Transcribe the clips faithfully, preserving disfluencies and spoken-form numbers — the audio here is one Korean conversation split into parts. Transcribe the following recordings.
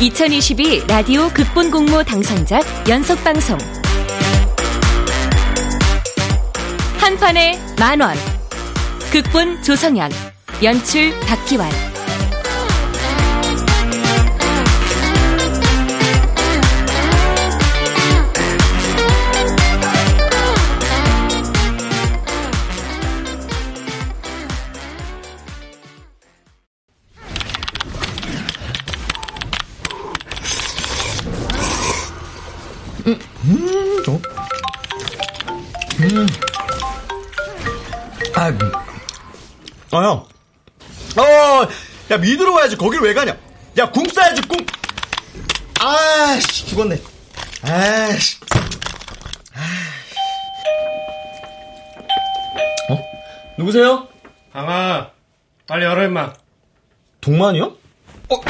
이천이십이 라디오 극본 공모 당선작 연속방송. 한 판에 만 원. 극본 조성현, 연출 박기환. 음, 어? 음. 아, 아, 형. 어, 야, 미드로 와야지. 거길 왜 가냐? 야, 궁 싸야지, 궁. 아씨, 죽었네. 아씨. 아. 어? 누구세요? 강아, 빨리 열어, 임마. 동만이요? 어?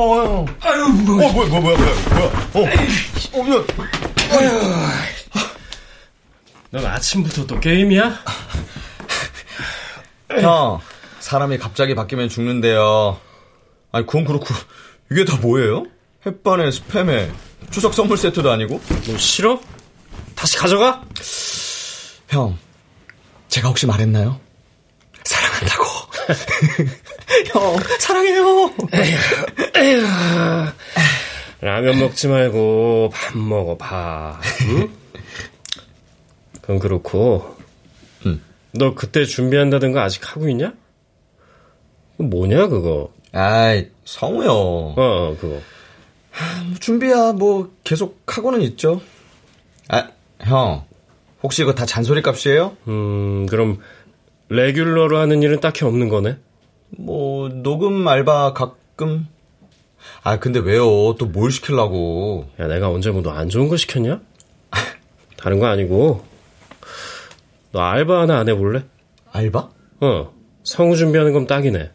어, 아유, 뭐야, 어, 뭐야, 뭐야, 뭐야, 뭐야, 어, 어, 뭐야, 아유, 넌 아침부터 또 게임이야? 형, 사람이 갑자기 바뀌면 죽는데요. 아니, 그건 그렇고, 이게 다 뭐예요? 햇반에 스팸에 추석 선물 세트도 아니고? 너 싫어? 다시 가져가? 형, 제가 혹시 말했나요? 사랑한다고. 형, 사랑해요. 에휴, 에휴. 라면 먹지 말고 밥 먹어, 밥. 응? 그건 그렇고, 응. 너 그때 준비한다던 거 아직 하고 있냐? 뭐냐 그거? 아이, 성우요. 어, 어 그거. 하, 뭐 준비야, 뭐 계속 하고는 있죠. 아, 형, 혹시 이거 다 잔소리 값이에요? 음, 그럼 레귤러로 하는 일은 딱히 없는 거네? 뭐 녹음 알바 가끔. 아 근데 왜요? 또 뭘 시키려고? 야, 내가 언제 뭐 너 안 좋은 거 시켰냐? 다른 거 아니고, 너 알바 하나 안 해볼래? 알바? 어, 성우 준비하는 건 딱이네.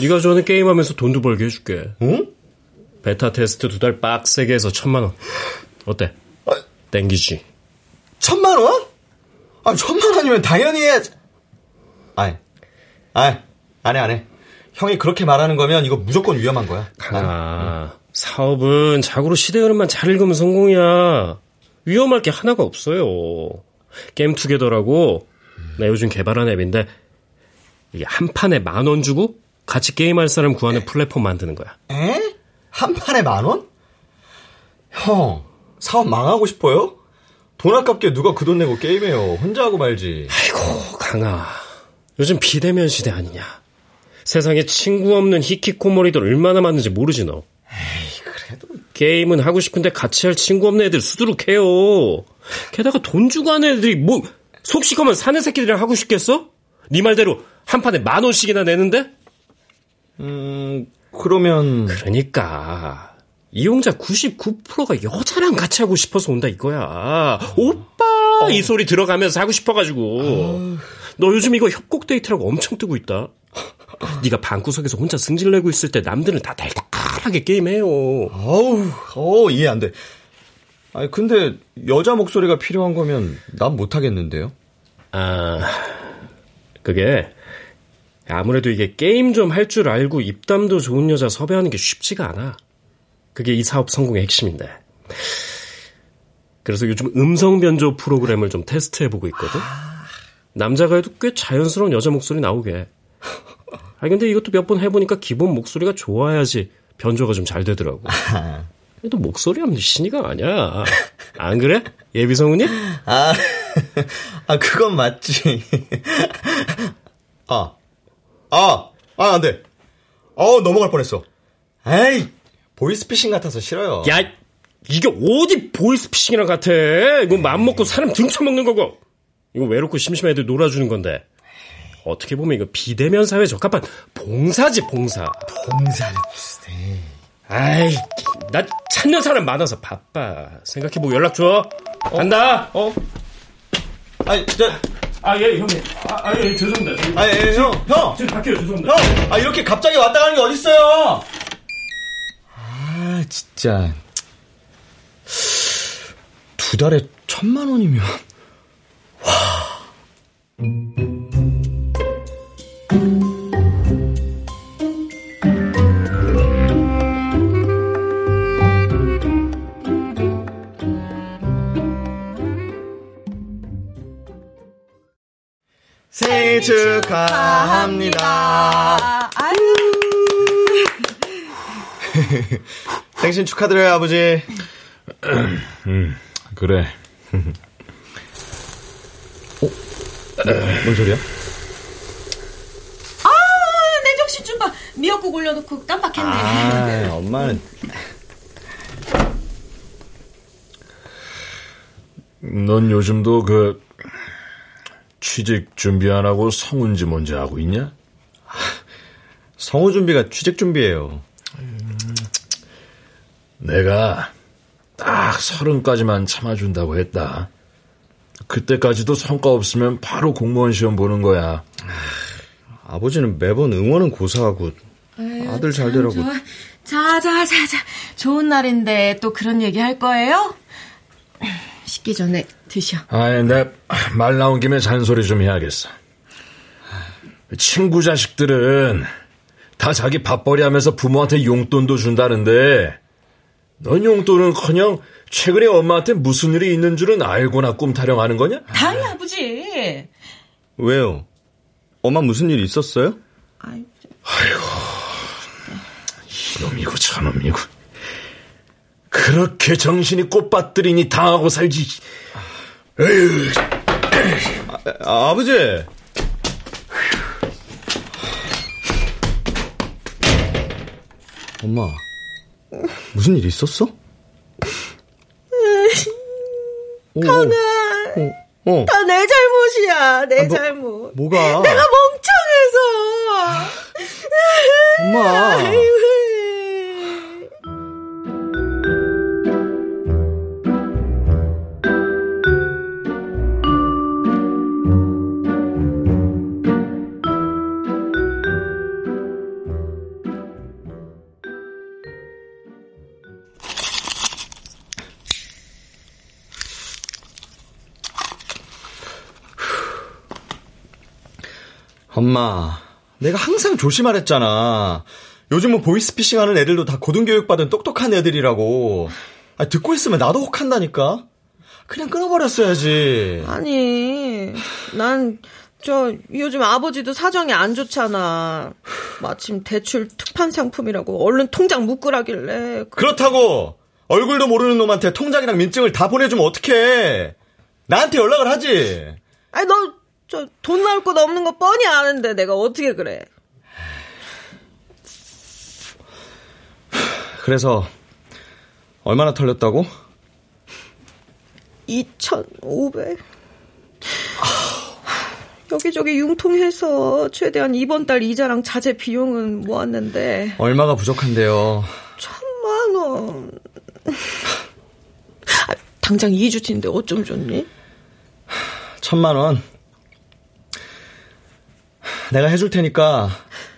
네가 좋아하는 게임하면서 돈도 벌게 해줄게. 응? 베타 테스트 두 달 빡세게 해서 천만 원. 어때? 아, 땡기지? 천만 원? 아, 천만 원이면 당연히 해야지. 아이, 아이, 안 해, 안 해. 형이 그렇게 말하는 거면 이거 무조건 위험한 거야. 강아, 응. 사업은 자고로 시대 흐름만 잘 읽으면 성공이야. 위험할 게 하나가 없어요. 게임투게더라고. 나 요즘 개발한 앱인데, 이게 한 판에 만 원 주고 같이 게임할 사람 구하는 에? 플랫폼 만드는 거야. 에? 한 판에 만 원? 형, 사업 망하고 싶어요? 돈 아깝게 누가 그 돈 내고 게임해요. 혼자 하고 말지. 아이고, 강아. 요즘 비대면 시대 아니냐. 세상에 친구 없는 히키코모리들 얼마나 많은지 모르지, 너. 에이, 그래도. 게임은 하고 싶은데 같이 할 친구 없는 애들 수두룩해요. 게다가 돈 주고 하는 애들이 뭐, 속 시커먼 사내 새끼들이랑 하고 싶겠어? 네 말대로 한 판에 만 원씩이나 내는데? 음, 그러면. 그러니까. 이용자 구십구 퍼센트가 여자랑 같이 하고 싶어서 온다 이거야. 어. 오빠! 어. 이 소리 들어가면서 하고 싶어가지고. 어. 너 요즘 이거 협곡 데이트라고 엄청 뜨고 있다. 네가 방구석에서 혼자 승질내고 있을 때 남들은 다 달달하게 게임해요. 아우, 어, 이해 안 돼. 아니, 근데 여자 목소리가 필요한 거면 난 못하겠는데요? 아, 그게 아무래도 이게 게임 좀 할 줄 알고 입담도 좋은 여자 섭외하는 게 쉽지가 않아. 그게 이 사업 성공의 핵심인데. 그래서 요즘 음성 변조 프로그램을 좀 테스트해보고 있거든? 남자가 해도 꽤 자연스러운 여자 목소리 나오게. 아, 근데 이것도 몇 번 해보니까 기본 목소리가 좋아야지 변조가 좀 잘 되더라고. 너 목소리 하면 신이가 아니야. 안 그래? 예비성우님? 아, 아, 그건 맞지. 아, 아, 아, 안 돼. 어, 넘어갈 뻔했어. 에이, 보이스피싱 같아서 싫어요. 야, 이게 어디 보이스피싱이랑 같아. 이거 맘먹고 사람 등쳐먹는 거고. 이거 외롭고 심심한 애들 놀아주는 건데. 어떻게 보면 이거 비대면 사회에 적합한 봉사지, 봉사. 봉사는 비슷해. 아이, 나 찾는 사람 많아서 바빠. 생각해보고 연락 줘. 어? 간다. 어? 아이, 저, 아, 예, 형님. 아, 아, 예, 죄송합니다. 아, 예, 형, 형. 지금 갈게요, 죄송합니다. 형, 아, 이렇게 갑자기 왔다 가는 게 어딨어요? 아, 진짜. 두 달에 천만 원이면. 와. Thank you. 생일 축하합니다. 아유. 생신 축하드려요, 아버지. 음, 그래. 어? 뭔 소리야? 아, 내 정신 좀 봐. 미역국 올려놓고 깜빡했네. 아, 엄마는. 넌 요즘도 그 취직 준비 안 하고 성운지 뭔지 하고 있냐? 성우 준비가 취직 준비예요. 음, 내가 딱 서른까지만 참아준다고 했다. 그때까지도 성과 없으면 바로 공무원 시험 보는 거야. 아, 아버지는 매번 응원은 고사하고 에이, 아들 잘 되라고. 자자자자 좋은 날인데 또 그런 얘기 할 거예요? 식기 전에 드셔. 아이, 내 말 나온 김에 잔소리 좀 해야겠어. 친구 자식들은 다 자기 밥벌이 하면서 부모한테 용돈도 준다는데 넌 용돈은커녕 최근에 엄마한테 무슨 일이 있는 줄은 알고나 꿈타령 하는 거냐? 당연히 아버지. 왜요? 엄마 무슨 일 있었어요? 아이고, 이놈이고 저놈이고 그렇게 정신이 꽃밭들이니 당하고 살지. 에휴. 아, 아, 아버지. 엄마 무슨 일 있었어? 건아, 어, 다 내 잘못이야. 내 아, 뭐, 잘못. 뭐가? 내가 멍청해서. 엄마. 엄마, 내가 항상 조심하랬잖아. 요즘은 보이스피싱 하는 애들도 다 고등교육받은 똑똑한 애들이라고. 아, 듣고 있으면 나도 혹한다니까. 그냥 끊어버렸어야지. 아니, 난 저 요즘 아버지도 사정이 안 좋잖아. 마침 대출 특판 상품이라고 얼른 통장 묶으라길래. 그렇다고 얼굴도 모르는 놈한테 통장이랑 민증을 다 보내주면 어떡해. 나한테 연락을 하지. 아니, 너 저 돈 나올 곳 없는 거 뻔히 아는데 내가 어떻게 그래. 그래서 얼마나 털렸다고? 이천오백. 여기저기 융통해서 최대한 이번 달 이자랑 자재 비용은 모았는데. 얼마가 부족한데요? 천만 원. 아, 당장 이 주치인데 어쩜 좋니? 천만 원 내가 해줄 테니까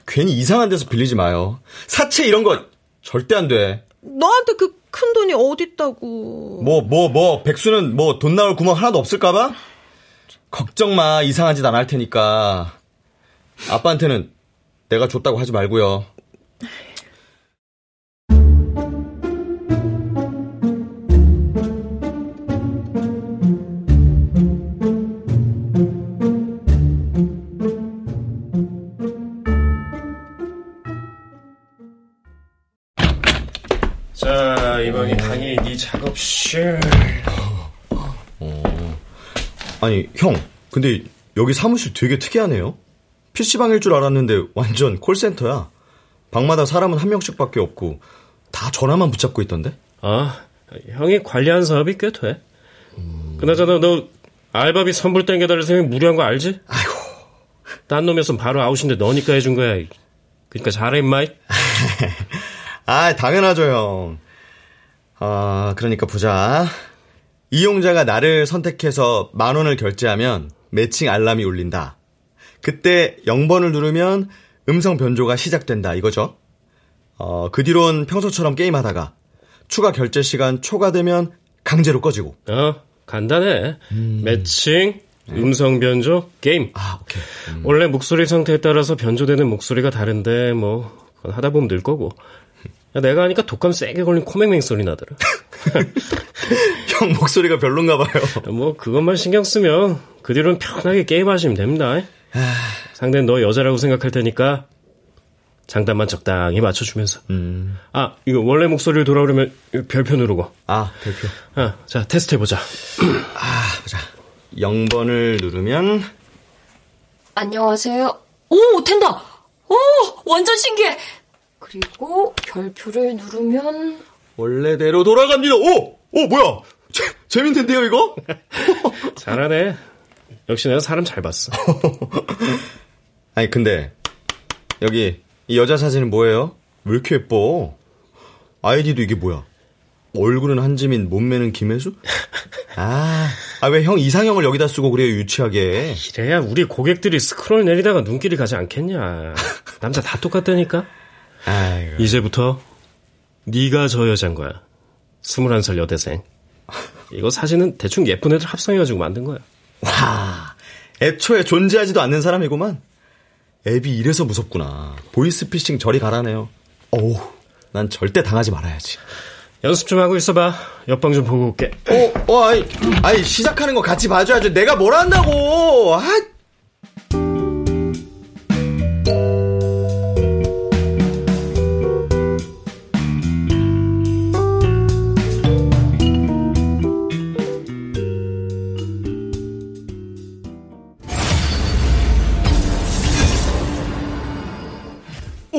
괜히 이상한 데서 빌리지 마요. 사채 이런 거 절대 안 돼. 너한테 그 큰 돈이 어딨다고. 뭐, 뭐, 뭐. 백수는 뭐 돈 나올 구멍 하나도 없을까봐? 걱정 마. 이상한 짓 안 할 테니까. 아빠한테는 내가 줬다고 하지 말고요. 자, 이번이 당연히 네 작업실. 어. 아니, 형, 근데 여기 사무실 되게 특이하네요. 피씨방일 줄 알았는데 완전 콜센터야. 방마다 사람은 한 명씩밖에 없고 다 전화만 붙잡고 있던데? 아, 형이 관리하는 사업이 꽤 돼. 음... 그나저나 너 알바비 선불 땡겨달라는 생각이 무리한 거 알지? 아이고, 딴 놈이었으면 바로 아웃인데 너니까 해준 거야. 그러니까 잘해 임마이. 아, 당연하죠, 형. 아, 그러니까 보자. 이용자가 나를 선택해서 만 원을 결제하면 매칭 알람이 울린다. 그때 영 번을 누르면 음성 변조가 시작된다, 이거죠. 어, 그 뒤론 평소처럼 게임하다가 추가 결제 시간 초과되면 강제로 꺼지고. 어, 간단해. 음. 매칭, 음성 변조, 게임. 아, 오케이. 음. 원래 목소리 상태에 따라서 변조되는 목소리가 다른데 뭐 그건 하다 보면 늘 거고. 내가 하니까 독감 세게 걸린 코맹맹 소리 나더라. 형 목소리가 별론가 봐요. 뭐 그것만 신경 쓰면 그 뒤로는 편하게 게임하시면 됩니다. 상대는 너 여자라고 생각할 테니까 장단만 적당히 맞춰주면서. 음. 아, 이거 원래 목소리로 돌아오려면 별표 누르고. 아, 별표. 아, 자, 테스트해보자. 아, 보자. 영 번을 누르면. 안녕하세요. 오, 된다! 오, 완전 신기해! 그리고 별표를 누르면. 원래대로 돌아갑니다! 오! 오, 뭐야! 재, 재밌는데요, 이거? 잘하네. 역시 내가 사람 잘 봤어. 아니, 근데. 여기. 이 여자 사진은 뭐예요? 왜 이렇게 예뻐? 아이디도 이게 뭐야? 얼굴은 한지민, 몸매는 김혜수? 아, 아 왜 형 이상형을 여기다 쓰고 그래요, 유치하게. 이래야 우리 고객들이 스크롤 내리다가 눈길이 가지 않겠냐. 남자 다 똑같다니까. 아이고. 이제부터 네가 저 여잔 거야. 스물한 살 여대생. 이거 사진은 대충 예쁜 애들 합성해가지고 만든 거야. 와, 애초에 존재하지도 않는 사람이구만. 앱이 이래서 무섭구나. 보이스피싱 저리 가라네요. 어우, 난 절대 당하지 말아야지. 연습 좀 하고 있어봐. 옆방 좀 보고 올게. 어, 어, 아이, 아이, 시작하는 거 같이 봐줘야지. 내가 뭘 한다고. 아.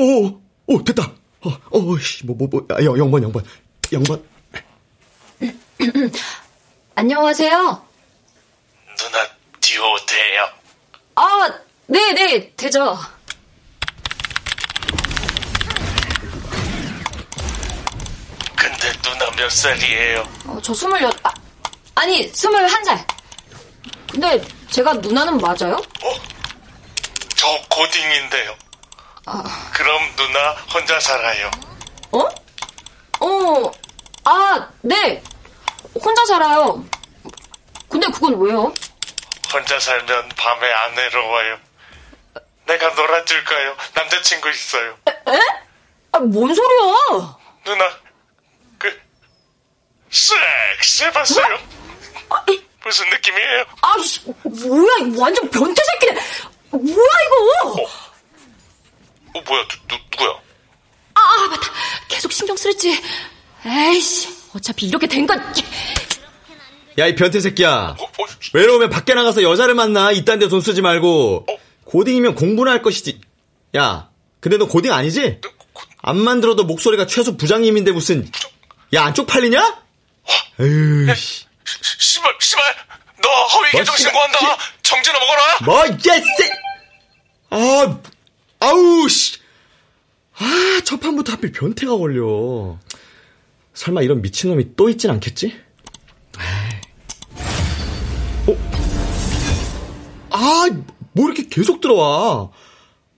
오, 오, 됐다. 어, 어, 씨, 뭐, 뭐, 뭐, 아, 영번, 영번, 영번. 안녕하세요. 누나, 듀오 돼요? 아, 네, 네, 되죠. 근데 누나 몇 살이에요? 어, 저 스물여, 아, 아니, 스물한 살. 근데 제가 누나는 맞아요? 어? 저 고딩인데요. 아... 그럼 누나 혼자 살아요. 어? 어, 아, 네. 혼자 살아요. 근데 그건 왜요? 혼자 살면 밤에 안 외로워요. 내가 놀아줄까요? 남자친구 있어요. 에? 에? 아, 뭔 소리야? 누나, 그, 섹스 해봤어요? 아, 이... 무슨 느낌이에요? 아, 뭐야, 이거 완전 변태 새끼네. 뭐야, 이거? 어. 어, 뭐야, 누, 누, 누구야? 아, 아, 맞다. 계속 신경 쓰랬지. 에이씨, 어차피 이렇게 된 건. 야, 이 변태 새끼야. 어, 어, 외로우면 밖에 나가서 여자를 만나. 이딴 데 돈 쓰지 말고. 어? 고딩이면 공부나 할 것이지. 야, 근데 너 고딩 아니지? 너, 고... 안 만들어도 목소리가 최소 부장님인데 무슨. 야, 안 쪽팔리냐? 에휴. 씨발, 씨발. 너 허위 계정 신고한다. 야, 정지나 먹어라. 뭐, 야, 쎄. 아, 아우, 씨. 아, 첫 판부터 하필 변태가 걸려. 설마 이런 미친놈이 또 있진 않겠지? 어? 아, 뭐 이렇게 계속 들어와.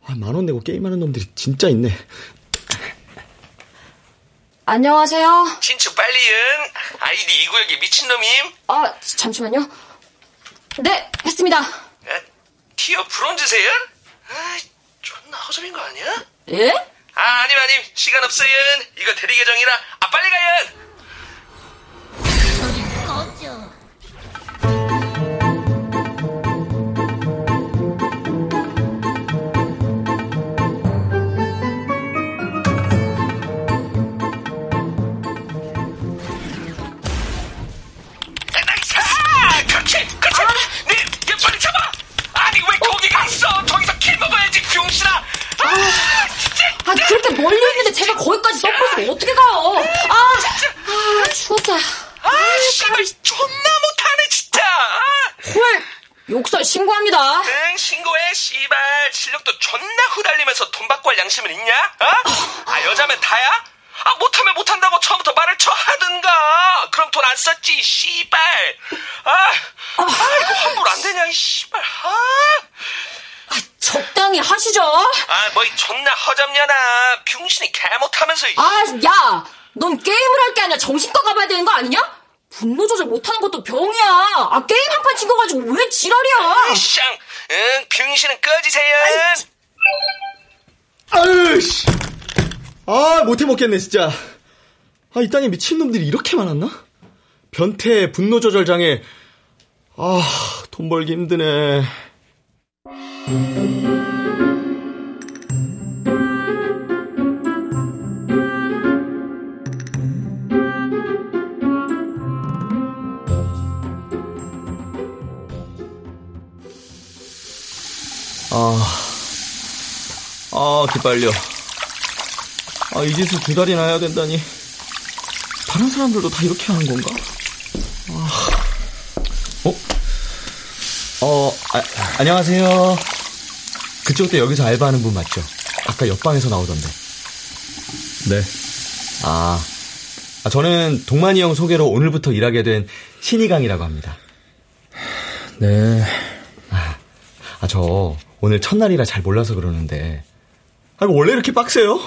아, 만원 내고 게임하는 놈들이 진짜 있네. 안녕하세요. 친추 빨리은. 아이디 이구역의 미친놈임. 아, 잠시만요. 네, 했습니다. 네? 티어 브론즈세요? 아이. 존나 허접인 거 아니야? 예? 아, 아님, 아님. 시간 없어요. 이거 대리 계정이라. 아, 빨리 가요. 아, 그렇게 멀리 있는데 제가 거기까지 서커스 어떻게 가요? 아, 아, 죽었다. 아, 씨발, 존나 못하네, 진짜. 헐, 욕설 신고합니다. 응, 신고해, 씨발. 실력도 존나 후달리면서 돈 받고 할 양심은 있냐? 어? 아, 여자면 다야? 아, 못하면 못한다고 처음부터 말을 쳐 하든가. 그럼 돈 안 썼지, 씨발. 아, 아, 이거 환불 안 되냐, 이 씨발. 아. 아, 적당히 하시죠. 아, 뭐 이 존나 허접년아. 병신이 개 못하면서. 아, 야, 넌 게임을 할 게 아니라 정신과 가봐야 되는 거 아니냐? 분노 조절 못하는 것도 병이야. 아, 게임 한 판 진 거 가지고 왜 지랄이야? 쌍, 응, 병신은 꺼지세요. 아이씨, 아, 못해 먹겠네 진짜. 아, 이 땅에 미친 놈들이 이렇게 많았나? 변태, 분노 조절 장애. 아, 돈 벌기 힘드네. 아, 아, 기빨려. 아, 이 짓을 두 달이나 해야 된다니. 다른 사람들도 다 이렇게 하는 건가? 아, 어? 어, 아, 안녕하세요. 그쪽도 여기서 알바하는 분 맞죠? 아까 옆방에서 나오던데. 네. 아, 아 저는 동만이 형 소개로 오늘부터 일하게 된 신희강이라고 합니다. 네. 아, 아, 저 오늘 첫날이라 잘 몰라서 그러는데. 아, 이거 원래 이렇게 빡세요?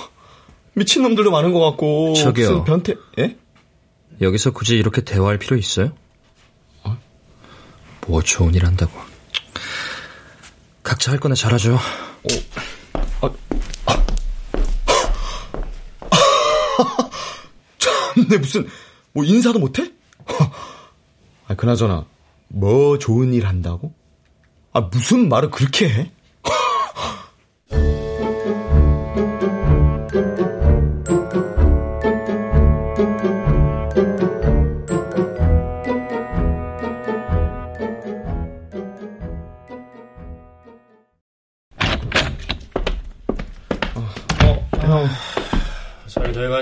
미친놈들도 많은 것 같고. 저기요. 무슨 변태, 예? 여기서 굳이 이렇게 대화할 필요 있어요? 어? 뭐 좋은 일 한다고. 각자 할 거나 잘하죠. 어. 아. 아. 아. 참내 무슨 뭐 인사도 못해? 아 그나저나 뭐 좋은 일 한다고? 아 무슨 말을 그렇게 해?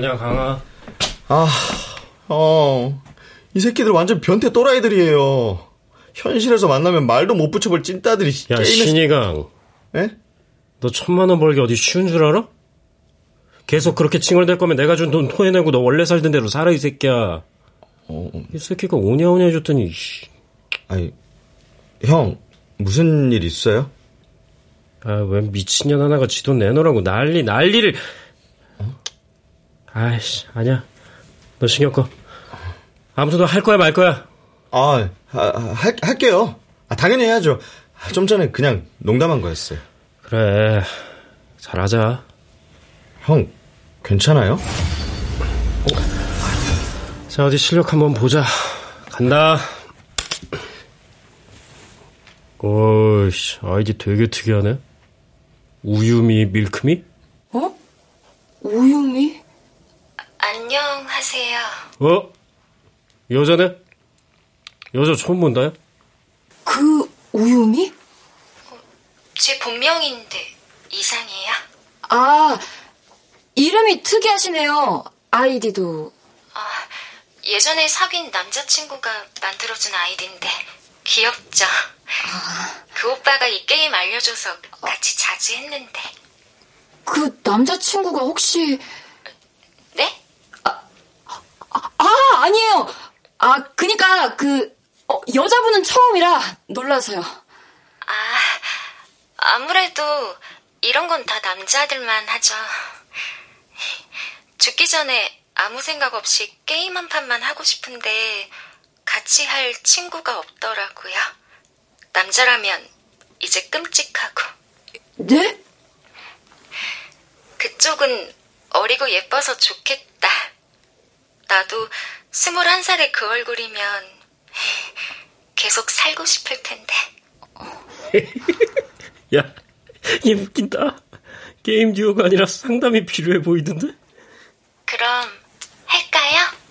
야 강아. 아, 어, 이 새끼들 완전 변태 또라이들이에요. 현실에서 만나면 말도 못 붙여볼 찐따들이. 야 게임에서... 신이강. 예? 너 천만 원 벌기 어디 쉬운 줄 알아? 계속 그렇게 칭얼댈 거면 내가 준 돈 토해내고 너 원래 살던 대로 살아 이 새끼야. 어... 이 새끼가 오냐오냐 해줬더니. 아니, 형 무슨 일 있어요? 아, 웬 미친년 하나가 지 돈 내놓으라고 난리 난리를. 아이씨, 아니야. 너 신경 꺼. 아무튼 너 할 거야, 말 거야? 아, 아 할, 할게요. 아, 당연히 해야죠. 좀 전에 그냥 농담한 거였어요. 그래, 잘하자. 형, 괜찮아요? 어? 자, 어디 실력 한번 보자. 간다. 오이씨, 아이디 되게 특이하네. 우유미, 밀크미? 어? 우유미? 안녕하세요. 어? 여자네? 여자 처음 본다요? 그 우유미? 어, 제 본명인데 이상해요? 아, 이름이 특이하시네요. 아이디도. 아, 예전에 사귄 남자친구가 만들어준 아이디인데 귀엽죠? 아... 그 오빠가 이 게임 알려줘서 같이 자주 했는데. 그 남자친구가 혹시... 네? 아, 아니에요. 아, 그니까, 그, 어, 여자분은 처음이라 놀라서요. 아, 아무래도 이런 건 다 남자들만 하죠. 죽기 전에 아무 생각 없이 게임 한 판만 하고 싶은데 같이 할 친구가 없더라고요. 남자라면 이제 끔찍하고. 네? 그쪽은 어리고 예뻐서 좋겠다. 나도 스물한 살에 그 얼굴이면 계속 살고 싶을 텐데. 야, 얘 웃긴다. 게임 듀오가 아니라 상담이 필요해 보이던데? 그럼 할까요?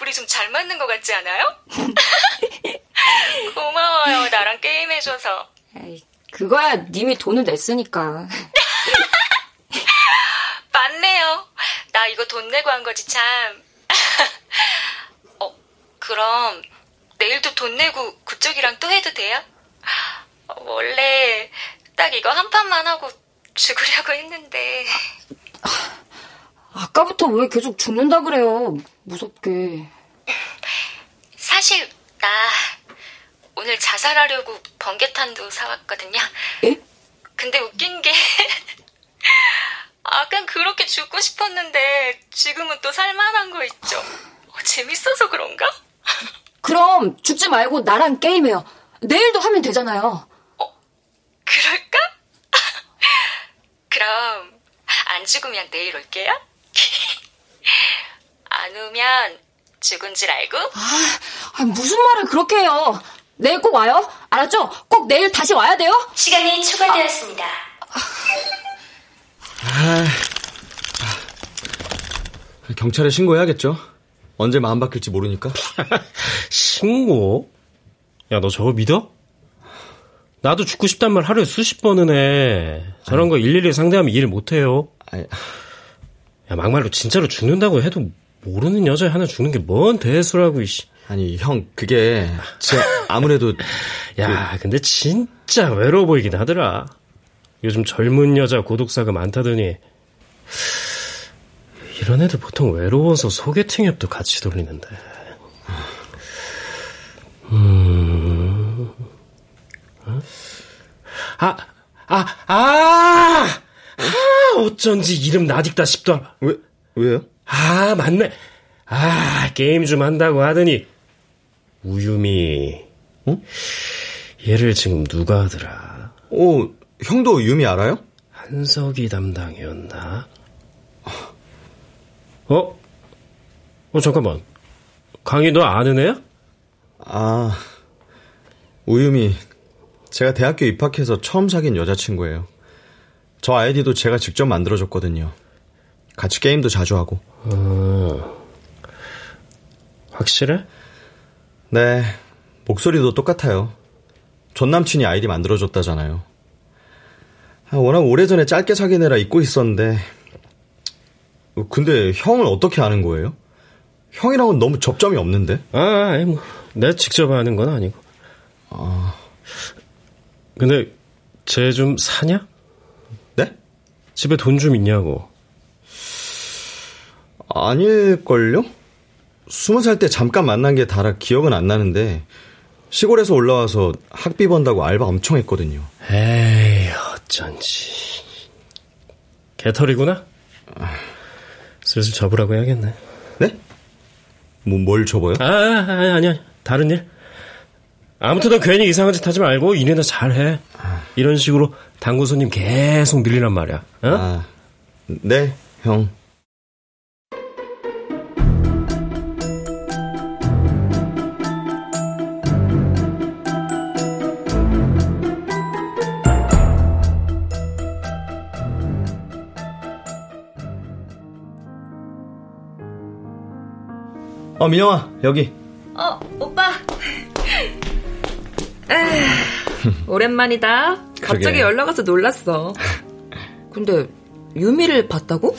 우리 좀 잘 맞는 것 같지 않아요? 고마워요, 나랑 게임해줘서. 에이, 그거야 님이 돈을 냈으니까. 맞네요. 나 이거 돈 내고 한 거지 참. 어, 그럼 내일도 돈 내고 그쪽이랑 또 해도 돼요? 어, 원래 딱 이거 한 판만 하고 죽으려고 했는데. 아까부터 왜 계속 죽는다 그래요? 무섭게. 사실 나 오늘 자살하려고 번개탄도 사왔거든요. 예? 근데 웃긴 게 아깐 그렇게 죽고 싶었는데 지금은 또 살만한 거 있죠. 재밌어서 그런가? 그럼 죽지 말고 나랑 게임해요. 내일도 하면 되잖아요. 어? 그럴까? 그럼 안 죽으면 내일 올게요. 안 오면 죽은 줄 알고. 아, 무슨 말을 그렇게 해요. 내일 꼭 와요. 알았죠? 꼭 내일 다시 와야 돼요. 시간이 초과되었습니다. 아, 경찰에 신고해야겠죠. 언제 마음 바뀔지 모르니까. 신고? 야, 너 저거 믿어? 나도 죽고 싶단 말 하루에 수십 번은 해. 저런 아니, 거 일일이 상대하면 일 못해요. 아니, 야, 막말로 진짜로 죽는다고 해도 모르는 여자에 하나 죽는 게 뭔 대수라고. 이씨. 아니 형, 그게 진짜 아무래도 야 그... 근데 진짜 외로워 보이긴 하더라. 요즘 젊은 여자 고독사가 많다더니. 이런 애들 보통 외로워서 소개팅 앱도 같이 돌리는데. 음... 어? 아, 아, 아, 아, 어쩐지 이름 나딕다 싶더라. 왜, 왜요? 아, 맞네. 아, 게임 좀 한다고 하더니 우유미. 응? 얘를 지금 누가 하더라? 어, 형도 유미 알아요? 한석이 담당이었나? 어? 어, 잠깐만. 강희, 너 아는 애야? 아, 우유미. 제가 대학교 입학해서 처음 사귄 여자친구예요. 저 아이디도 제가 직접 만들어줬거든요. 같이 게임도 자주 하고. 어... 확실해? 네, 목소리도 똑같아요. 전 남친이 아이디 만들어줬다잖아요. 아, 워낙 오래전에 짧게 사귀느라 잊고 있었는데. 근데 형을 어떻게 아는 거예요? 형이랑은 너무 접점이 없는데? 아, 아니 뭐 내가 직접 아는 건 아니고. 아, 근데 쟤 좀 사냐? 네? 집에 돈 좀 있냐고. 아닐걸요? 스무 살 때 잠깐 만난 게 달아 기억은 안 나는데 시골에서 올라와서 학비 번다고 알바 엄청 했거든요. 에이, 어쩐지. 개털이구나? 아... 슬슬 접으라고 해야겠네. 네? 뭐, 뭘 접어요? 아, 아, 아 아니야. 다른 일. 아무튼 너 괜히 이상한 짓 하지 말고 일이나 잘해. 이런 식으로 당구 손님 계속 밀리란 말이야. 어? 아, 네, 형. 어, 민영아, 여기. 어, 오빠. 에이, 오랜만이다. 갑자기 그러게. 연락 와서 놀랐어. 근데 유미를 봤다고?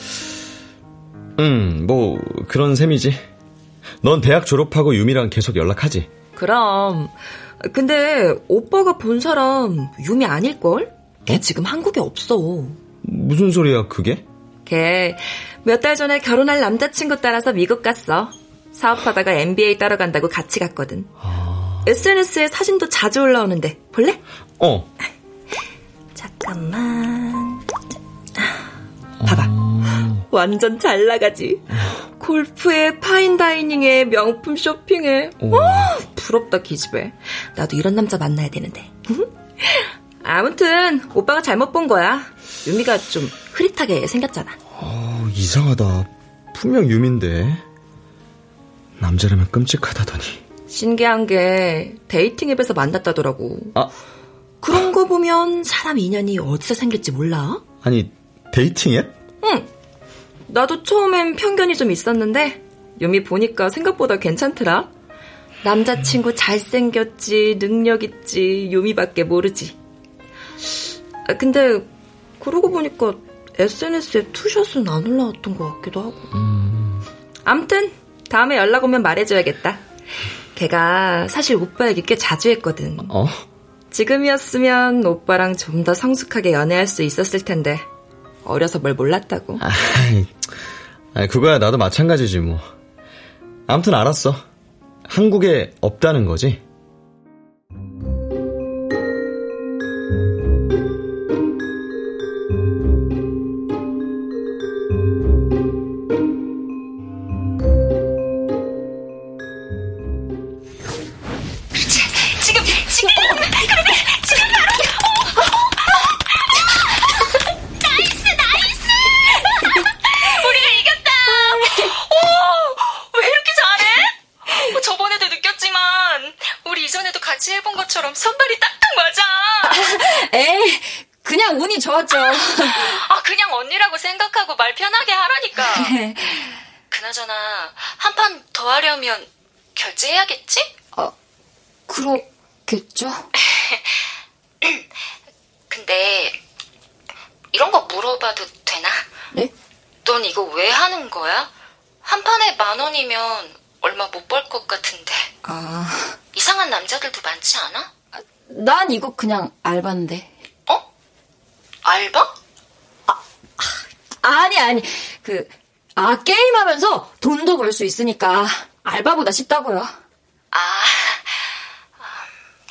음, 뭐 그런 셈이지. 넌 대학 졸업하고 유미랑 계속 연락하지? 그럼. 근데 오빠가 본 사람 유미 아닐걸? 걔 지금 한국에 없어. 무슨 소리야, 그게? 걔 몇 달 전에 결혼할 남자친구 따라서 미국 갔어. 사업하다가 엠비에이 따러 간다고 같이 갔거든. 아... 에스엔에스에 사진도 자주 올라오는데 볼래? 어. 잠깐만. 봐봐. 아... 완전 잘 나가지. 골프에 파인다이닝에 명품 쇼핑에. 오... 오, 부럽다 기집애. 나도 이런 남자 만나야 되는데. 아무튼 오빠가 잘못 본 거야. 유미가 좀 흐릿하게 생겼잖아. 어, 이상하다. 분명 유미인데. 남자라면 끔찍하다더니. 신기한 게 데이팅 앱에서 만났다더라고. 아, 그런 거 보면 사람 인연이 어디서 생길지 몰라. 아니, 데이팅 앱? 응. 나도 처음엔 편견이 좀 있었는데 유미 보니까 생각보다 괜찮더라. 남자친구 잘생겼지 능력있지 유미밖에 모르지. 아, 근데 그러고 보니까 에스엔에스에 투샷은 안 올라왔던 것 같기도 하고. 음... 암튼 다음에 연락 오면 말해줘야겠다. 걔가 사실 오빠 얘기 꽤 자주 했거든. 어? 지금이었으면 오빠랑 좀 더 성숙하게 연애할 수 있었을 텐데 어려서 뭘 몰랐다고. 아, 그거야 나도 마찬가지지 뭐. 아무튼 알았어. 한국에 없다는 거지? 지금 지금 그런데 지금 바로 어, 어, 어, 나이스 나이스 우리가 이겼다. 오, 왜 이렇게 잘해? 어, 저번에도 느꼈지만 우리 이전에도 같이 해본 것처럼 선발이 딱딱 맞아. 에이, 그냥 운이 좋았죠. 아, 그냥 언니라고 생각하고 말 편하게 하라니까. 그나저나 한 판 더 하려면 결제해야겠지? 어, 그렇겠죠? 근데 이런 거 물어봐도 되나? 네? 넌 이거 왜 하는 거야? 한 판에 만 원이면 얼마 못 벌 것 같은데. 아, 이상한 남자들도 많지 않아? 난 이거 그냥 알바인데. 어? 알바? 아, 아니 아니 그 아 게임하면서 돈도 벌 수 있으니까 알바보다 쉽다고요. 아,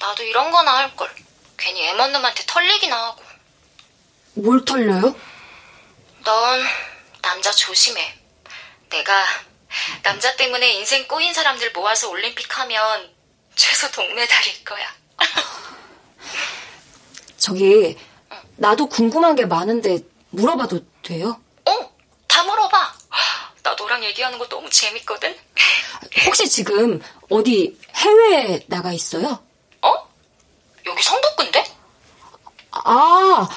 나도 이런 거나 할걸. 괜히 애먼놈한테 털리기나 하고. 뭘 털려요? 넌 남자 조심해. 내가 남자 때문에 인생 꼬인 사람들 모아서 올림픽 하면 최소 동메달일 거야. 저기, 나도 궁금한 게 많은데 물어봐도 돼요? 어, 다 물어봐. 나 너랑 얘기하는 거 너무 재밌거든. 혹시 지금 어디 해외에 나가 있어요? 어? 여기 성북구인데? 아,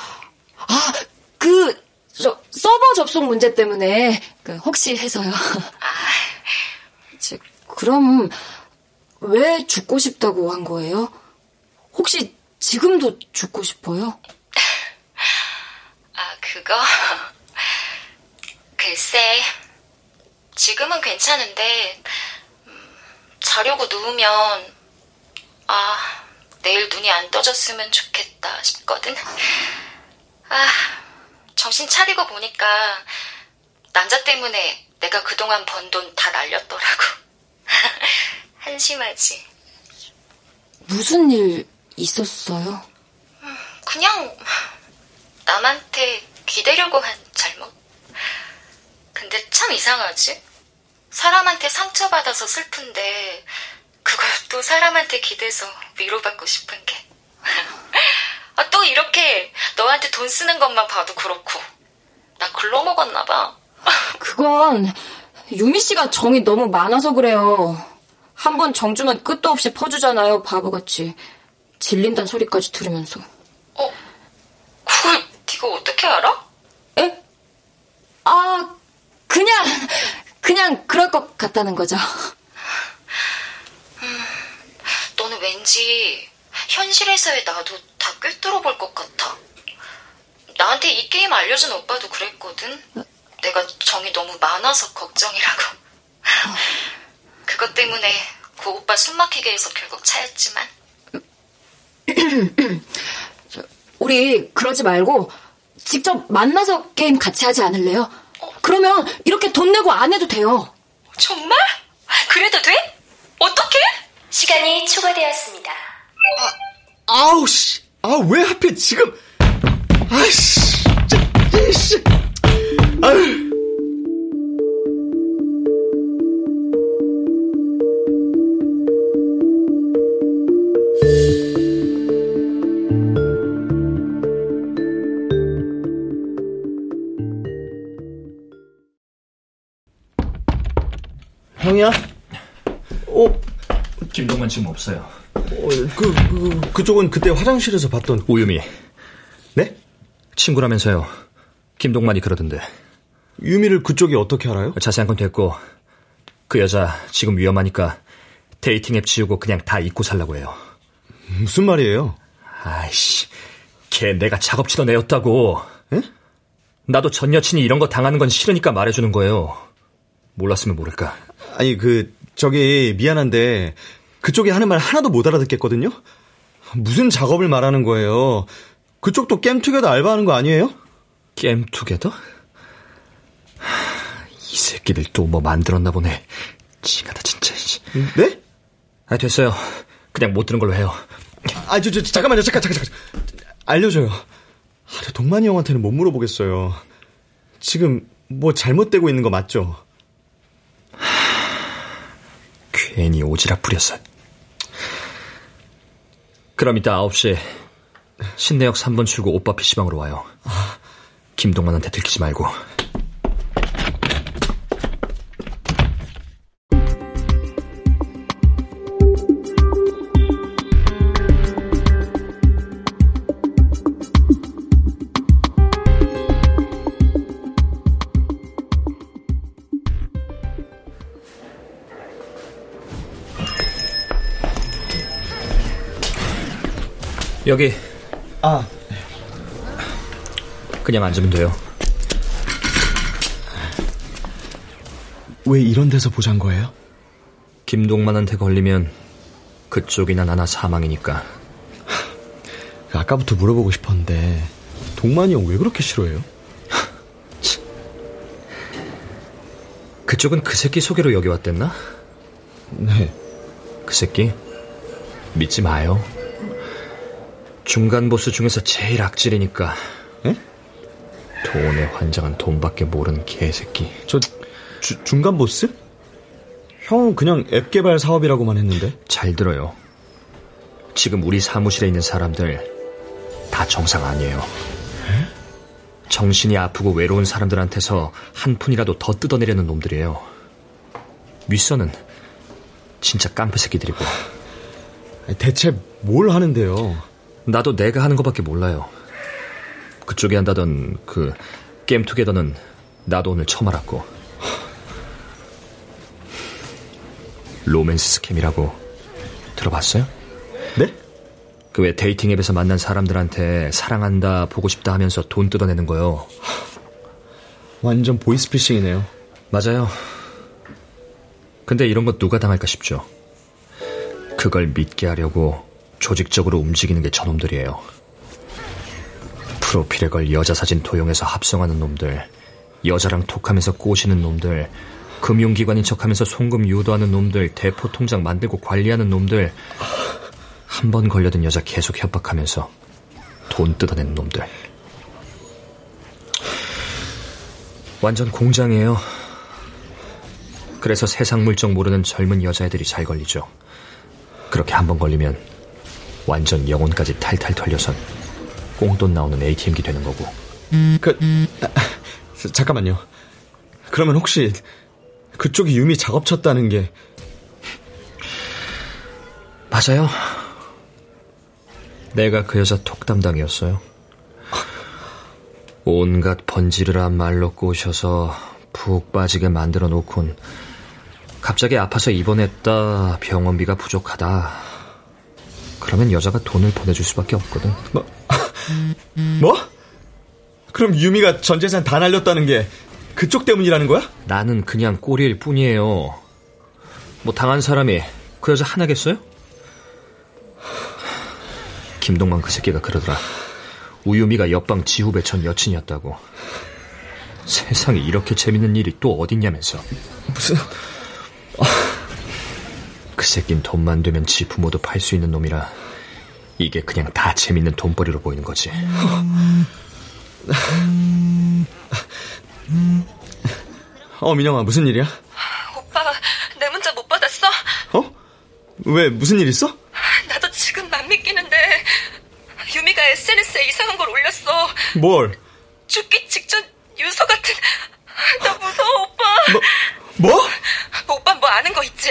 아, 그, 저, 서버 접속 문제 때문에, 그, 혹시 해서요. 아. 그럼, 왜 죽고 싶다고 한 거예요? 혹시 지금도 죽고 싶어요? 아, 그거, 글쎄, 지금은 괜찮은데, 음, 자려고 누우면, 아, 내일 눈이 안 떠졌으면 좋겠다 싶거든. 아, 정신 차리고 보니까 남자 때문에 내가 그동안 번 돈 다 날렸더라고. 한심하지. 무슨 일 있었어요? 음, 그냥 남한테 기대려고 한 잘못? 근데 참 이상하지? 사람한테 상처받아서 슬픈데 그걸 또 사람한테 기대서 위로받고 싶은 게. 아, 또 이렇게 너한테 돈 쓰는 것만 봐도 그렇고. 나 글러먹었나 봐. 그건 유미 씨가 정이 너무 많아서 그래요. 한 번 정주면 끝도 없이 퍼주잖아요, 바보같이. 질린단 소리까지 들으면서. 어? 그걸 네가 어떻게 알아? 에? 아, 그냥 그냥 그럴 것 같다는 거죠. 음, 너는 왠지 현실에서의 나도 다 꿰뚫어 볼 것 같아. 나한테 이 게임 알려준 오빠도 그랬거든. 어? 내가 정이 너무 많아서 걱정이라고. 어. 그것 때문에 그 오빠 숨 막히게 해서 결국 차였지만. 저, 우리 그러지 말고 직접 만나서 게임 같이 하지 않을래요? 어? 그러면 이렇게 돈 내고 안 해도 돼요. 정말? 그래도 돼? 어떻게? 시간이 초과되었습니다. 아, 아우 씨. 아, 왜 하필 지금. 아이씨. 이씨. 아유. 형이야? 어, 김동관 지금 없어요. 어, 그, 그, 그쪽은 그때 화장실에서 봤던 오유미. 네? 친구라면서요. 김동만이 그러던데. 유미를 그쪽이 어떻게 알아요? 자세한 건 됐고, 그 여자 지금 위험하니까 데이팅 앱 지우고 그냥 다 잊고 살라고 해요. 무슨 말이에요? 아이씨, 걔 내가 작업치던 애였다고. 에? 나도 전 여친이 이런 거 당하는 건 싫으니까 말해주는 거예요. 몰랐으면 모를까. 아니, 그, 저기, 미안한데, 그쪽이 하는 말 하나도 못 알아듣겠거든요? 무슨 작업을 말하는 거예요? 그쪽도 게임투게더 알바하는 거 아니에요? 게임투게더? 하, 이 새끼들 또 뭐 만들었나 보네. 징하다, 진짜. 네? 아, 됐어요. 그냥 못 들은 걸로 해요. 아, 저, 저, 잠깐만요. 잠깐, 잠깐, 잠깐. 알려줘요. 아, 동만이 형한테는 못 물어보겠어요. 지금 뭐 잘못되고 있는 거 맞죠? 하... 괜히 오지랖 부렸어. 그럼 이따 아홉 시에 신내역 삼 번 출구 오빠 피시방으로 와요. 김동만한테 들키지 말고. 여기. 아. 그냥 앉으면 돼요. 왜 이런 데서 보잔 거예요? 김동만한테 걸리면 그쪽이나 나나 사망이니까. 아까부터 물어보고 싶었는데 동만이 형 왜 그렇게 싫어해요? 그쪽은 그 새끼 소개로 여기 왔댔나? 네. 그 새끼 믿지 마요. 중간 보스 중에서 제일 악질이니까. 에? 돈에 환장한 돈밖에 모르는 개새끼. 저 주, 중간 보스? 형은 그냥 앱 개발 사업이라고만 했는데. 잘 들어요. 지금 우리 사무실에 있는 사람들 다 정상 아니에요. 에? 정신이 아프고 외로운 사람들한테서 한 푼이라도 더 뜯어내려는 놈들이에요. 윗선은 진짜 깜패 새끼들이고. 대체 뭘 하는데요? 나도 내가 하는 것밖에 몰라요. 그쪽이 한다던 그 게임투게더는 나도 오늘 처음 알았고. 로맨스 스캠이라고 들어봤어요? 네? 그 왜 데이팅 앱에서 만난 사람들한테 사랑한다, 보고 싶다 하면서 돈 뜯어내는 거요. 완전 보이스피싱이네요. 맞아요. 근데 이런 거 누가 당할까 싶죠. 그걸 믿게 하려고 조직적으로 움직이는 게 저놈들이에요. 프로필에 걸 여자 사진 도용해서 합성하는 놈들, 여자랑 톡하면서 꼬시는 놈들, 금융기관인 척하면서 송금 유도하는 놈들, 대포 통장 만들고 관리하는 놈들, 한 번 걸려든 여자 계속 협박하면서 돈 뜯어내는 놈들. 완전 공장이에요. 그래서 세상 물정 모르는 젊은 여자애들이 잘 걸리죠. 그렇게 한 번 걸리면 완전 영혼까지 탈탈 털려선 꽁돈 나오는 에이티엠기 되는 거고. 그... 아, 잠깐만요. 그러면 혹시 그쪽이 유미 작업 쳤다는 게... 맞아요. 내가 그 여자 톡 담당이었어요. 온갖 번지르란 말로 꼬셔서 푹 빠지게 만들어 놓곤 갑자기 아파서 입원했다, 병원비가 부족하다 그러면 여자가 돈을 보내줄 수밖에 없거든. 뭐? 뭐? 그럼 유미가 전 재산 다 날렸다는 게 그쪽 때문이라는 거야? 나는 그냥 꼬리일 뿐이에요. 뭐 당한 사람이 그 여자 하나겠어요? 김동만 그 새끼가 그러더라. 우유미가 옆방 지후배 전 여친이었다고. 세상에 이렇게 재밌는 일이 또 어딨냐면서. 무슨... 그 새낀 돈만 되면 지 부모도 팔 수 있는 놈이라 이게 그냥 다 재밌는 돈벌이로 보이는 거지. 어, 민영아, 무슨 일이야? 오빠, 내 문자 못 받았어? 어? 왜, 무슨 일 있어? 나도 지금 맘 믿기는데 유미가 에스엔에스에 이상한 걸 올렸어. 뭘? 죽기 직전 유서 같은... 나 무서워, 오빠. 뭐? 뭐? 오빠 뭐 아는 거 있지?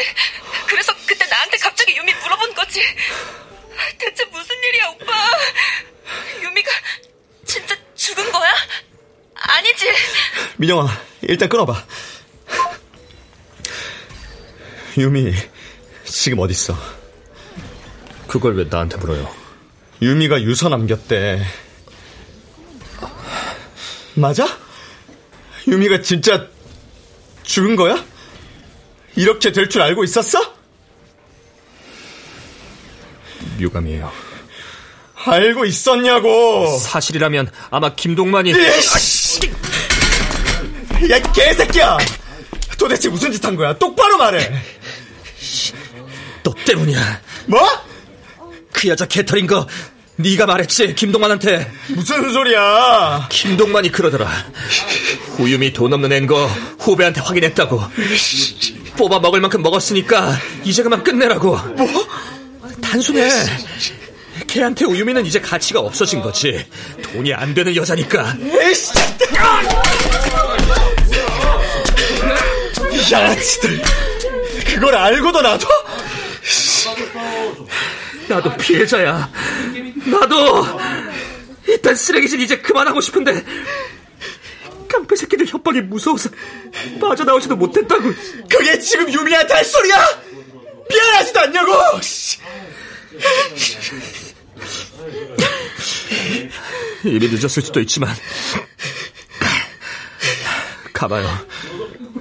그래서 그때 나한테 갑자기 유미 물어본 거지. 대체 무슨 일이야, 오빠? 유미가 진짜 죽은 거야? 아니지? 민영아, 일단 끊어봐. 유미 지금 어딨어? 그걸 왜 나한테 물어요? 유미가 유서 남겼대. 맞아? 유미가 진짜 죽은 거야? 이렇게 될 줄 알고 있었어? 유감이에요. 알고 있었냐고. 사실이라면 아마 김동만이... 야, 이 개새끼야. 도대체 무슨 짓 한 거야? 똑바로 말해. 너 때문이야. 뭐? 그 여자 개털인 거 네가 말했지, 김동만한테. 무슨 소리야. 김동만이 그러더라. 고유미 돈 없는 앤 거 후배한테 확인했다고. 뽑아 먹을 만큼 먹었으니까 이제 그만 끝내라고. 뭐? 단순해. 걔한테 우유미는 이제 가치가 없어진 거지. 돈이 안 되는 여자니까. 에이씨. 야, 지들 그걸 알고도 나도? 나도 피해자야. 나도 일단 쓰레기질 이제 그만하고 싶은데 깡패 새끼들 협박이 무서워서 빠져나오지도 못했다고. 그게 지금 유미한테 할 소리야? 미안하지도 않냐고. 이미 늦었을 수도 있지만 가봐요.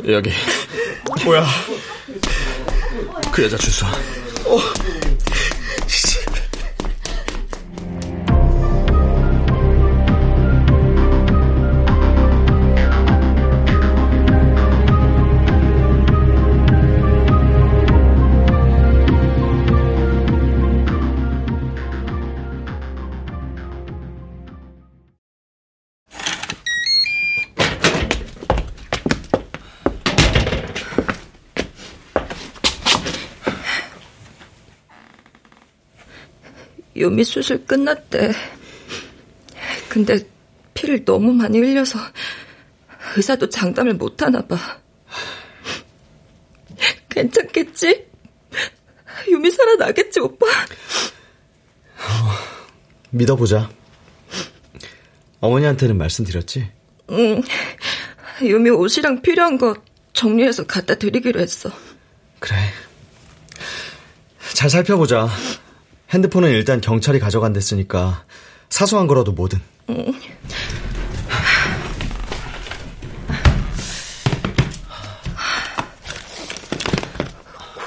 여기. 뭐야? 그 여자 주소. 어. 유미 수술 끝났대. 근데 피를 너무 많이 흘려서 의사도 장담을 못하나 봐. 괜찮겠지? 유미 살아나겠지, 오빠? 어, 믿어보자. 어머니한테는 말씀드렸지? 응. 유미 옷이랑 필요한 거 정리해서 갖다 드리기로 했어. 그래. 잘 살펴보자. 핸드폰은 일단 경찰이 가져간댔으니까 사소한 거라도 뭐든. 응.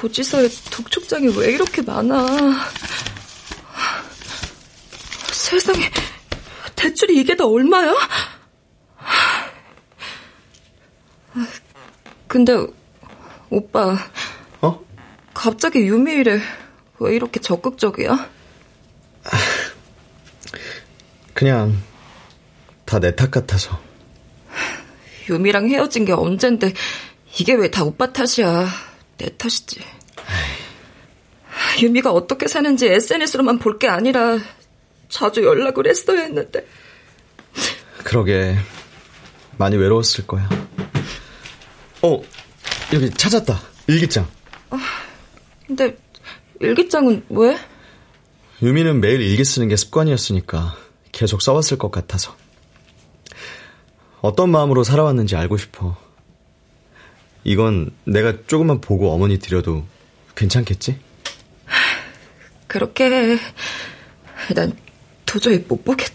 고지서에 독촉장이 왜 이렇게 많아. 세상에, 대출이 이게 다 얼마야? 근데 오빠. 어? 갑자기 유미일에 왜 이렇게 적극적이야? 그냥 다 내 탓 같아서. 유미랑 헤어진 게 언젠데 이게 왜 다 오빠 탓이야. 내 탓이지. 유미가 어떻게 사는지 에스엔에스로만 볼 게 아니라 자주 연락을 했어야 했는데. 그러게, 많이 외로웠을 거야. 어, 여기 찾았다. 일기장. 아, 근데 일기장은 왜? 유미는 매일 일기 쓰는 게 습관이었으니까 계속 써왔을 것 같아서. 어떤 마음으로 살아왔는지 알고 싶어. 이건 내가 조금만 보고 어머니 드려도 괜찮겠지? 그렇게 해. 난 도저히 못 보겠다.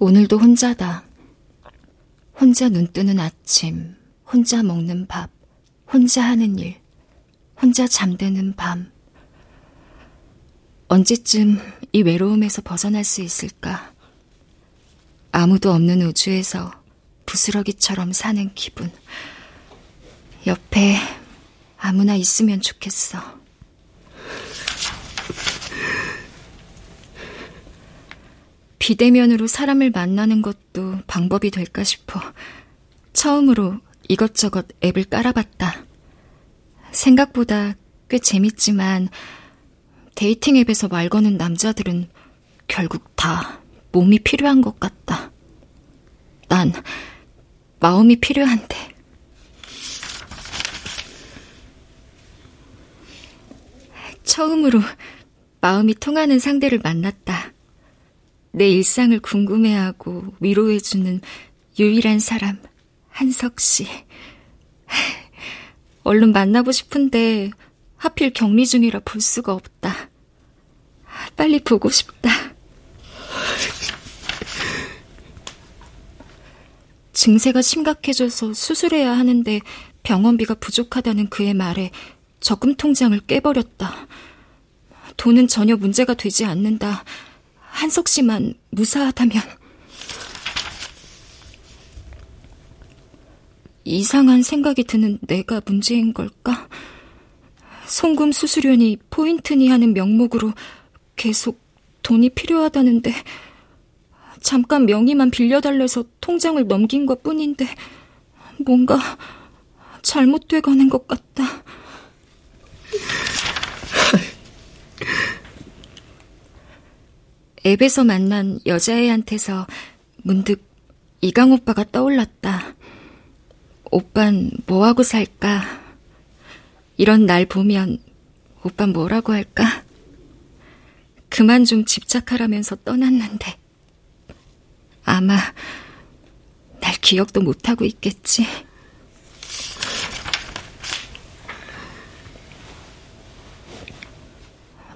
오늘도 혼자다. 혼자 눈뜨는 아침, 혼자 먹는 밥, 혼자 하는 일, 혼자 잠드는 밤. 언제쯤 이 외로움에서 벗어날 수 있을까? 아무도 없는 우주에서 부스러기처럼 사는 기분. 옆에 아무나 있으면 좋겠어. 비대면으로 사람을 만나는 것도 방법이 될까 싶어 처음으로 이것저것 앱을 깔아봤다. 생각보다 꽤 재밌지만 데이팅 앱에서 말 거는 남자들은 결국 다 몸이 필요한 것 같다. 난 마음이 필요한데. 처음으로 마음이 통하는 상대를 만났다. 내 일상을 궁금해하고 위로해주는 유일한 사람, 한석 씨. 얼른 만나고 싶은데 하필 격리 중이라 볼 수가 없다. 빨리 보고 싶다. 증세가 심각해져서 수술해야 하는데 병원비가 부족하다는 그의 말에 적금 통장을 깨버렸다. 돈은 전혀 문제가 되지 않는다. 한석 씨만 무사하다면. 이상한 생각이 드는 내가 문제인 걸까? 송금 수수료니 포인트니 하는 명목으로 계속 돈이 필요하다는데 잠깐 명의만 빌려달래서 통장을 넘긴 것 뿐인데 뭔가 잘못돼가는 것 같다. 앱에서 만난 여자애한테서 문득 이강 오빠가 떠올랐다. 오빤 뭐하고 살까? 이런 날 보면 오빤 뭐라고 할까? 그만 좀 집착하라면서 떠났는데 아마 날 기억도 못하고 있겠지.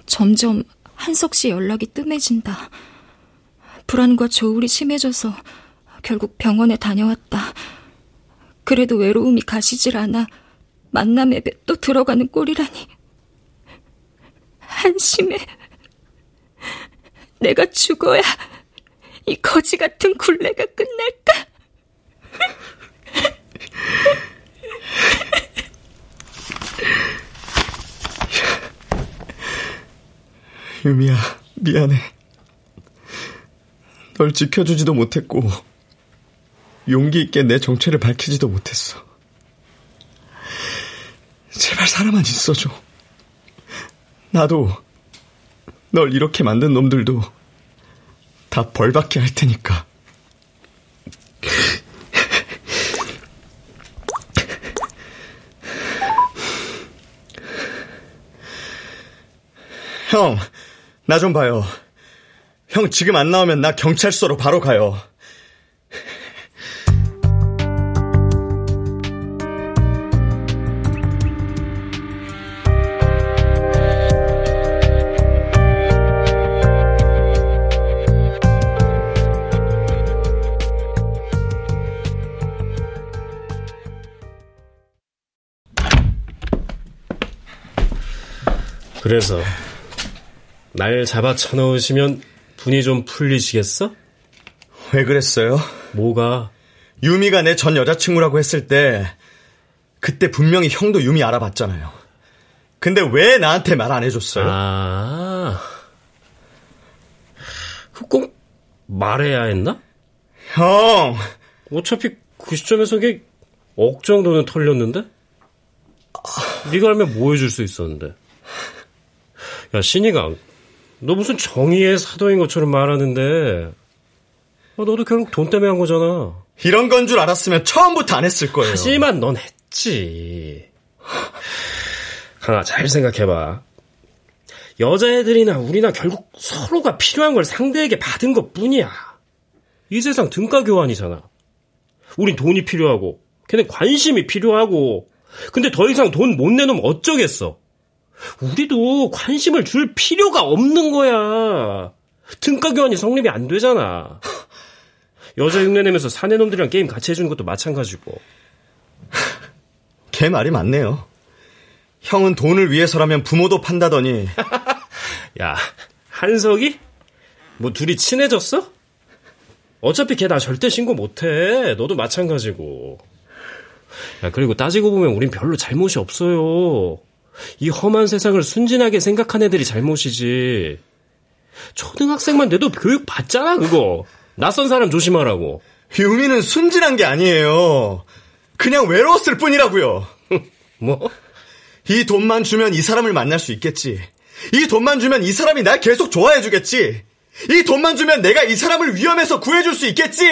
점점 한석 씨 연락이 뜸해진다. 불안과 조울이 심해져서 결국 병원에 다녀왔다. 그래도 외로움이 가시질 않아 만남 앱에 또 들어가는 꼴이라니. 한심해. 내가 죽어야 이 거지 같은 굴레가 끝날까? 유미야, 미안해. 널 지켜주지도 못했고 용기 있게 내 정체를 밝히지도 못했어. 제발 살아만 있어줘. 나도 널 이렇게 만든 놈들도 다 벌받게 할 테니까. 형, 나 좀 봐요. 형 지금 안 나오면 나 경찰서로 바로 가요. 그래서 날 잡아 쳐넣으시면 분이 좀 풀리시겠어? 왜 그랬어요? 뭐가? 유미가 내 전 여자친구라고 했을 때 그때 분명히 형도 유미 알아봤잖아요. 근데 왜 나한테 말 안 해줬어요? 아, 꼭 말해야 했나? 형! 어차피 그 시점에서 그게 억 정도는 털렸는데? 아... 네가 알면 뭐 해줄 수 있었는데? 야, 신이가 너 무슨 정의의 사도인 것처럼 말하는데 너도 결국 돈 때문에 한 거잖아. 이런 건 줄 알았으면 처음부터 안 했을 거예요. 하지만 넌 했지. 강아, 잘 생각해봐. 여자애들이나 우리나 결국 서로가 필요한 걸 상대에게 받은 것뿐이야. 이 세상 등가 교환이잖아. 우린 돈이 필요하고 걔네 관심이 필요하고. 근데 더 이상 돈 못 내놓으면 어쩌겠어. 우리도 관심을 줄 필요가 없는 거야. 등가 교환이 성립이 안 되잖아. 여자 흉내내면서 사내놈들이랑 게임 같이 해주는 것도 마찬가지고. 걔 말이 맞네요. 형은 돈을 위해서라면 부모도 판다더니. 야, 한석이? 뭐 둘이 친해졌어? 어차피 걔 나 절대 신고 못해. 너도 마찬가지고. 야, 그리고 따지고 보면 우린 별로 잘못이 없어요. 이 험한 세상을 순진하게 생각한 애들이 잘못이지. 초등학생만 돼도 교육 받잖아, 그거. 낯선 사람 조심하라고. 유미는 순진한 게 아니에요. 그냥 외로웠을 뿐이라고요. 뭐? 이 돈만 주면 이 사람을 만날 수 있겠지. 이 돈만 주면 이 사람이 날 계속 좋아해 주겠지. 이 돈만 주면 내가 이 사람을 위험에서 구해줄 수 있겠지.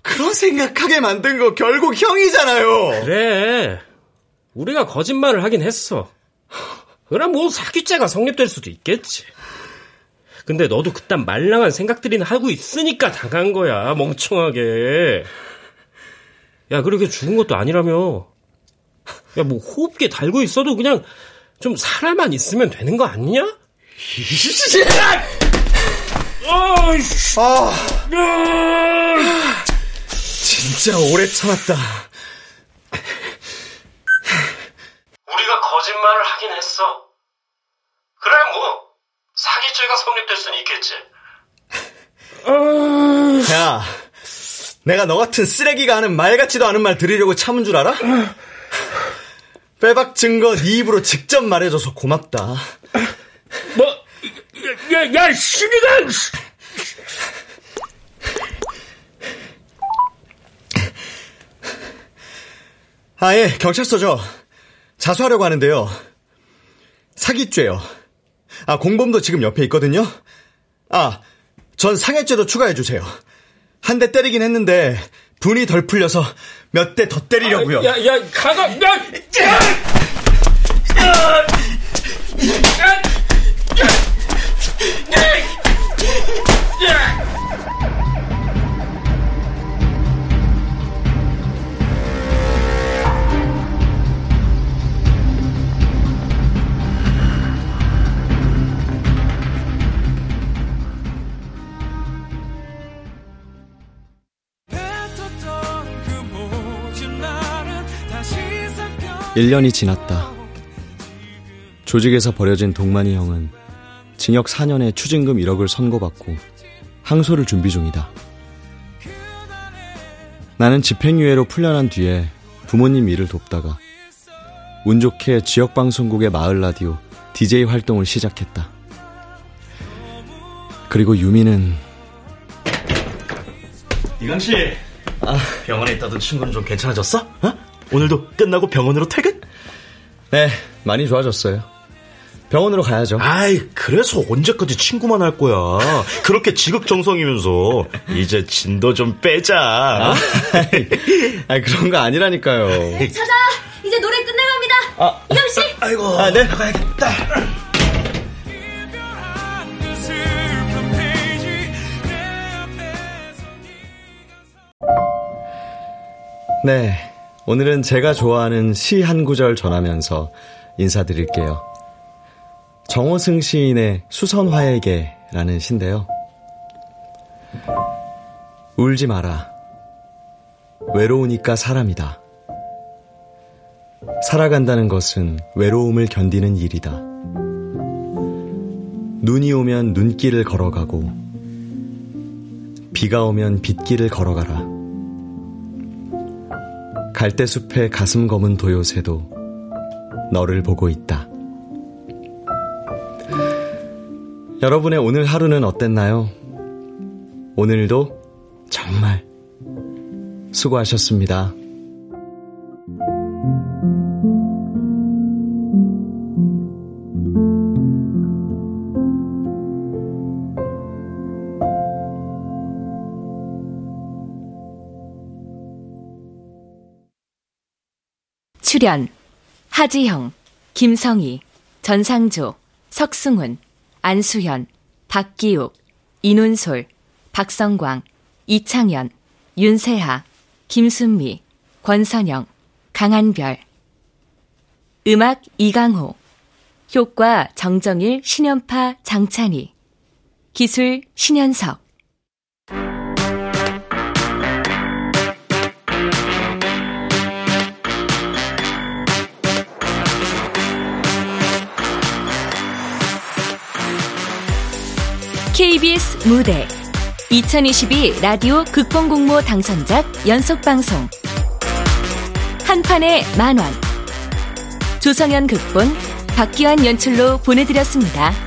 그런 생각하게 만든 거 결국 형이잖아요. 그래, 우리가 거짓말을 하긴 했어. 그럼 뭐 사기죄가 성립될 수도 있겠지. 근데 너도 그딴 말랑한 생각들이나 하고 있으니까 당한 거야, 멍청하게. 야, 그렇게 죽은 것도 아니라며. 야, 뭐 호흡기에 달고 있어도 그냥 좀 살아만 있으면 되는 거 아니냐? 아, 진짜 오래 참았다. 거짓말을 하긴 했어. 그래, 뭐 야, 내가 너 같은 쓰레기가 하는 말 같지도 않은 말 들으려고 참은 줄 알아? 빼박 증거 네 입으로 직접 말해줘서 고맙다. 뭐? 야, 야, 시기가! 아, 예, 경찰서죠. 자수하려고 하는데요. 사기죄요. 아, 공범도 지금 옆에 있거든요. 아, 전 상해죄도 추가해주세요. 한 대 때리긴 했는데 분이 덜 풀려서 몇 대 더 때리려고요. 아, 야, 야, 가가, 야, 야, 야, 야, 야, 야. 일 년이 지났다. 조직에서 버려진 동만이 형은 징역 사 년에 추징금 일억을 선고받고 항소를 준비 중이다. 나는 집행유예로 풀려난 뒤에 부모님 일을 돕다가 운 좋게 지역방송국의 마을 라디오 디제이 활동을 시작했다. 그리고 유미는 이강씨, 아, 병원에 있다던 친구는 좀 괜찮아졌어? 어? 오늘도 끝나고 병원으로 퇴근? 네, 많이 좋아졌어요. 병원으로 가야죠. 아이, 그래서 언제까지 친구만 할 거야. 그렇게 지극정성이면서 이제 진도 좀 빼자. 아, 아이, 그런 거 아니라니까요. 찾아, 이제 노래 끝내갑니다. 아, 이겸씨. 아이고, 아, 네, 가야겠다. 네, 오늘은 제가 좋아하는 시 한 구절 전하면서 인사드릴게요. 정호승 시인의 수선화에게라는 시인데요. 울지 마라. 외로우니까 사람이다. 살아간다는 것은 외로움을 견디는 일이다. 눈이 오면 눈길을 걸어가고 비가 오면 빗길을 걸어가라. 갈대숲의 가슴 검은 도요새도 너를 보고 있다. 여러분의 오늘 하루는 어땠나요? 오늘도 정말 수고하셨습니다. 출연 하지형, 김성희, 전상조, 석승훈, 안수현, 박기욱, 이논솔, 박성광, 이창현, 윤세하, 김순미, 권선영, 강한별. 음악 이강호, 효과 정정일, 신현파, 장찬희, 기술 신현석. 케이비에스 무대 이천이십이 라디오 극본공모 당선작 연속방송 한 판에 만 원, 조성현 극본, 박기환 연출로 보내드렸습니다.